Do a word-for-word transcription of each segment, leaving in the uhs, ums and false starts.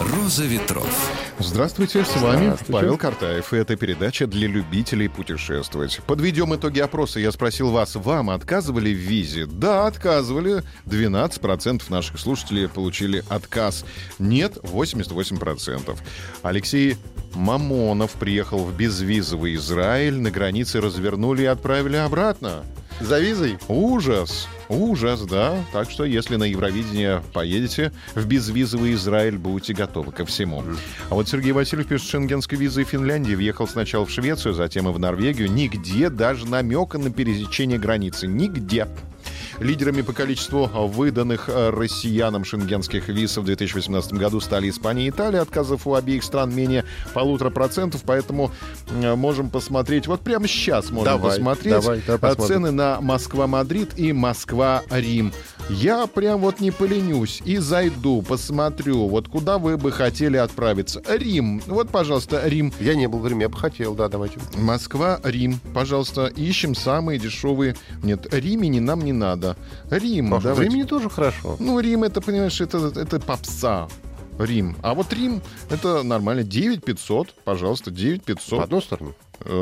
«Роза ветров». Здравствуйте, с вами Здравствуйте. Павел Картаев, и это передача для любителей путешествовать. Подведем итоги опроса. Я спросил вас, вам отказывали в визе? Да, отказывали. двенадцать процентов наших слушателей получили отказ. Нет, восемьдесят восемь процентов. Алексей Мамонов приехал в безвизовый Израиль. На границе развернули и отправили обратно. За визой? Ужас, ужас, да. Так что, если на Евровидение поедете в безвизовый Израиль, будете готовы ко всему. А вот Сергей Васильевич пишет, шенгенской визой Финляндии въехал сначала в Швецию, затем и в Норвегию. Нигде даже намека на пересечение границы. Нигде. Лидерами по количеству выданных россиянам шенгенских виз в две тысячи восемнадцатом году стали Испания и Италия, отказов у обеих стран менее полутора процентов, поэтому можем посмотреть, вот прямо сейчас можем давай, посмотреть давай, да, цены на Москва-Мадрид и Москва-Рим. Я прям вот не поленюсь и зайду, посмотрю, вот куда вы бы хотели отправиться. Рим, вот, пожалуйста, Рим. Я не был в Риме, я бы хотел, да, давайте. Москва-Рим, пожалуйста, ищем самые дешевые. Нет, Римени нам не надо. Рим, да. В Риме тоже хорошо. Ну, Рим, это, понимаешь, это, это попса. Рим. А вот Рим, это нормально. девять тысяч пятьсот, пожалуйста, девять тысяч пятьсот. В одну сторону?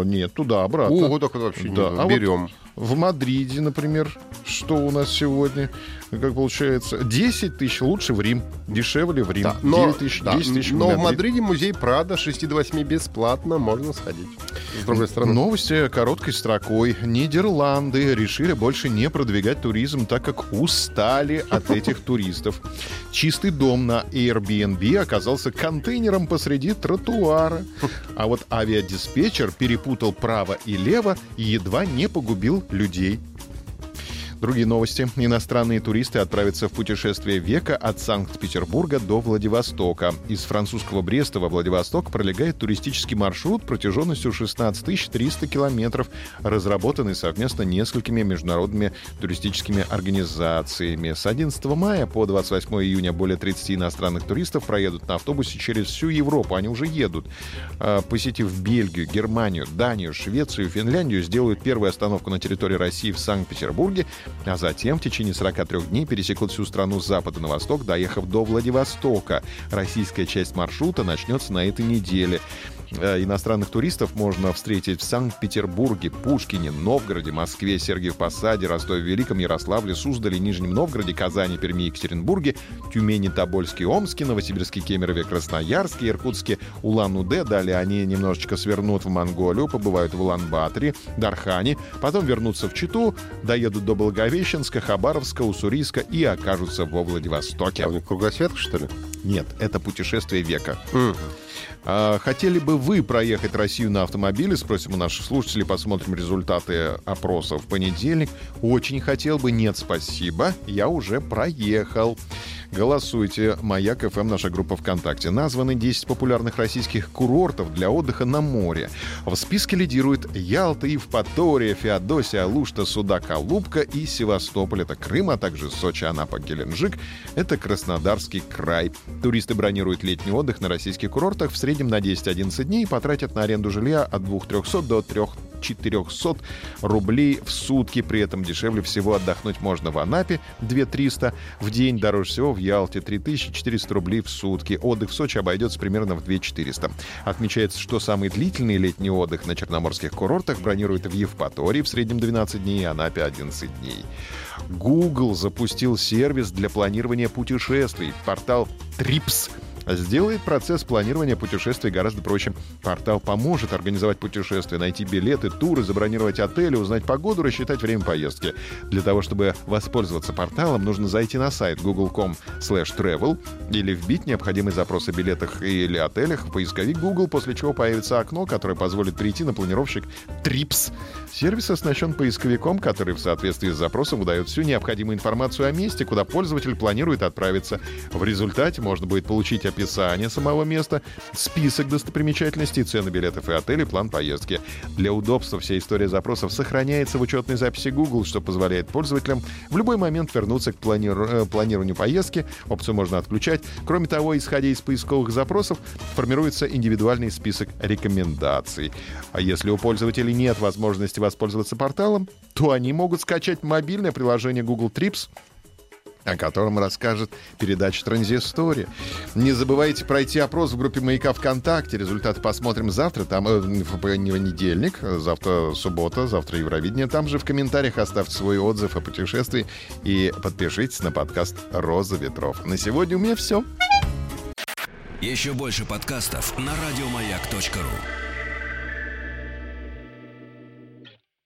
Нет, туда, обратно. Ого, так вот вообще да. не берем. А вот в Мадриде, например, что у нас сегодня, как получается, десять тысяч лучше в Рим, дешевле в Рим. Да, но девять тысяч, да, десять тысяч но в Мадриде музей Прадо шесть до восьми бесплатно, можно сходить. С другой стороны. Новости короткой строкой. Нидерланды решили больше не продвигать туризм, так как устали от этих туристов. Чистый дом на Airbnb оказался контейнером посреди тротуара. А вот авиадиспетчер перепутал право и лево и едва не погубил людей. Другие новости. Иностранные туристы отправятся в путешествие века от Санкт-Петербурга до Владивостока. Из французского Бреста во Владивосток пролегает туристический маршрут протяженностью шестнадцать тысяч триста километров, разработанный совместно несколькими международными туристическими организациями. С одиннадцатого мая по двадцать восьмого июня более тридцати иностранных туристов проедут на автобусе через всю Европу. Они уже едут. Посетив Бельгию, Германию, Данию, Швецию, Финляндию, сделают первую остановку на территории России в Санкт-Петербурге, а затем в течение сорок три дня пересекут всю страну с запада на восток, доехав до Владивостока. Российская часть маршрута начнется на этой неделе. Иностранных туристов можно встретить в Санкт-Петербурге, Пушкине, Новгороде, Москве, Сергиев Посаде, Ростове-Великом, Ярославле, Суздале, Нижнем Новгороде, Казани, Перми, Екатеринбурге, Тюмени, Тобольске, Омске, Новосибирске, Кемерове, Красноярске, Иркутске, Улан-Удэ. Далее они немножечко свернут в Монголию, побывают в Улан-Баторе, Дархане, потом вернутся в Читу, доедут до Благовещенска, Хабаровска, Уссурийска и окажутся во Владивостоке. А у них кругосветка, что ли? Нет, это путешествие века. Угу. А, хотели бы вы проехать Россию на автомобиле? Спросим у наших слушателей, посмотрим результаты опроса в понедельник. Очень хотел бы. Нет, спасибо, я уже проехал. Голосуйте. Маяк эф эм, наша группа ВКонтакте. Названы десять популярных российских курортов для отдыха на море. В списке лидируют Ялта, Евпатория, Феодосия, Алушта, Судак, Алупка и Севастополь. Это Крым, а также Сочи, Анапа, Геленджик. Это Краснодарский край. Туристы бронируют летний отдых на российских курортах в среднем на десять-одиннадцать дней и потратят на аренду жилья от двух тысяч трёхсот до трёх тысяч четырёхсот рублей в сутки. При этом дешевле всего отдохнуть можно в Анапе две тысячи триста в день, дороже всего в Ялте три тысячи четыреста рублей в сутки. Отдых в Сочи обойдется примерно в две тысячи четыреста. Отмечается, что самый длительный летний отдых на черноморских курортах бронируют в Евпатории в среднем двенадцать дней и Анапе одиннадцать дней. Google запустил сервис для планирования путешествий. Портал Trips сделает процесс планирования путешествий гораздо проще. Портал поможет организовать путешествия, найти билеты, туры, забронировать отели, узнать погоду, рассчитать время поездки. Для того, чтобы воспользоваться порталом, нужно зайти на сайт гугл точка ком слэш тревел или вбить необходимый запрос о билетах или отелях в поисковик Google, после чего появится окно, которое позволит перейти на планировщик Trips. Сервис оснащен поисковиком, который в соответствии с запросом выдает всю необходимую информацию о месте, куда пользователь планирует отправиться. В результате можно будет получить описание описание самого места, список достопримечательностей, цены билетов и отелей, план поездки. Для удобства вся история запросов сохраняется в учетной записи Google, что позволяет пользователям в любой момент вернуться к планиру... планированию поездки. Опцию можно отключать. Кроме того, исходя из поисковых запросов, формируется индивидуальный список рекомендаций. А если у пользователей нет возможности воспользоваться порталом, то они могут скачать мобильное приложение Google Trips, о котором расскажет передача «Транзистория». Не забывайте пройти опрос в группе «Маяка» ВКонтакте. Результаты посмотрим завтра, там э, в понедельник, завтра суббота, завтра Евровидение. Там же в комментариях оставьте свой отзыв о путешествии и подпишитесь на подкаст «Роза ветров». На сегодня у меня все. Еще больше подкастов на радиомаяк точка ру.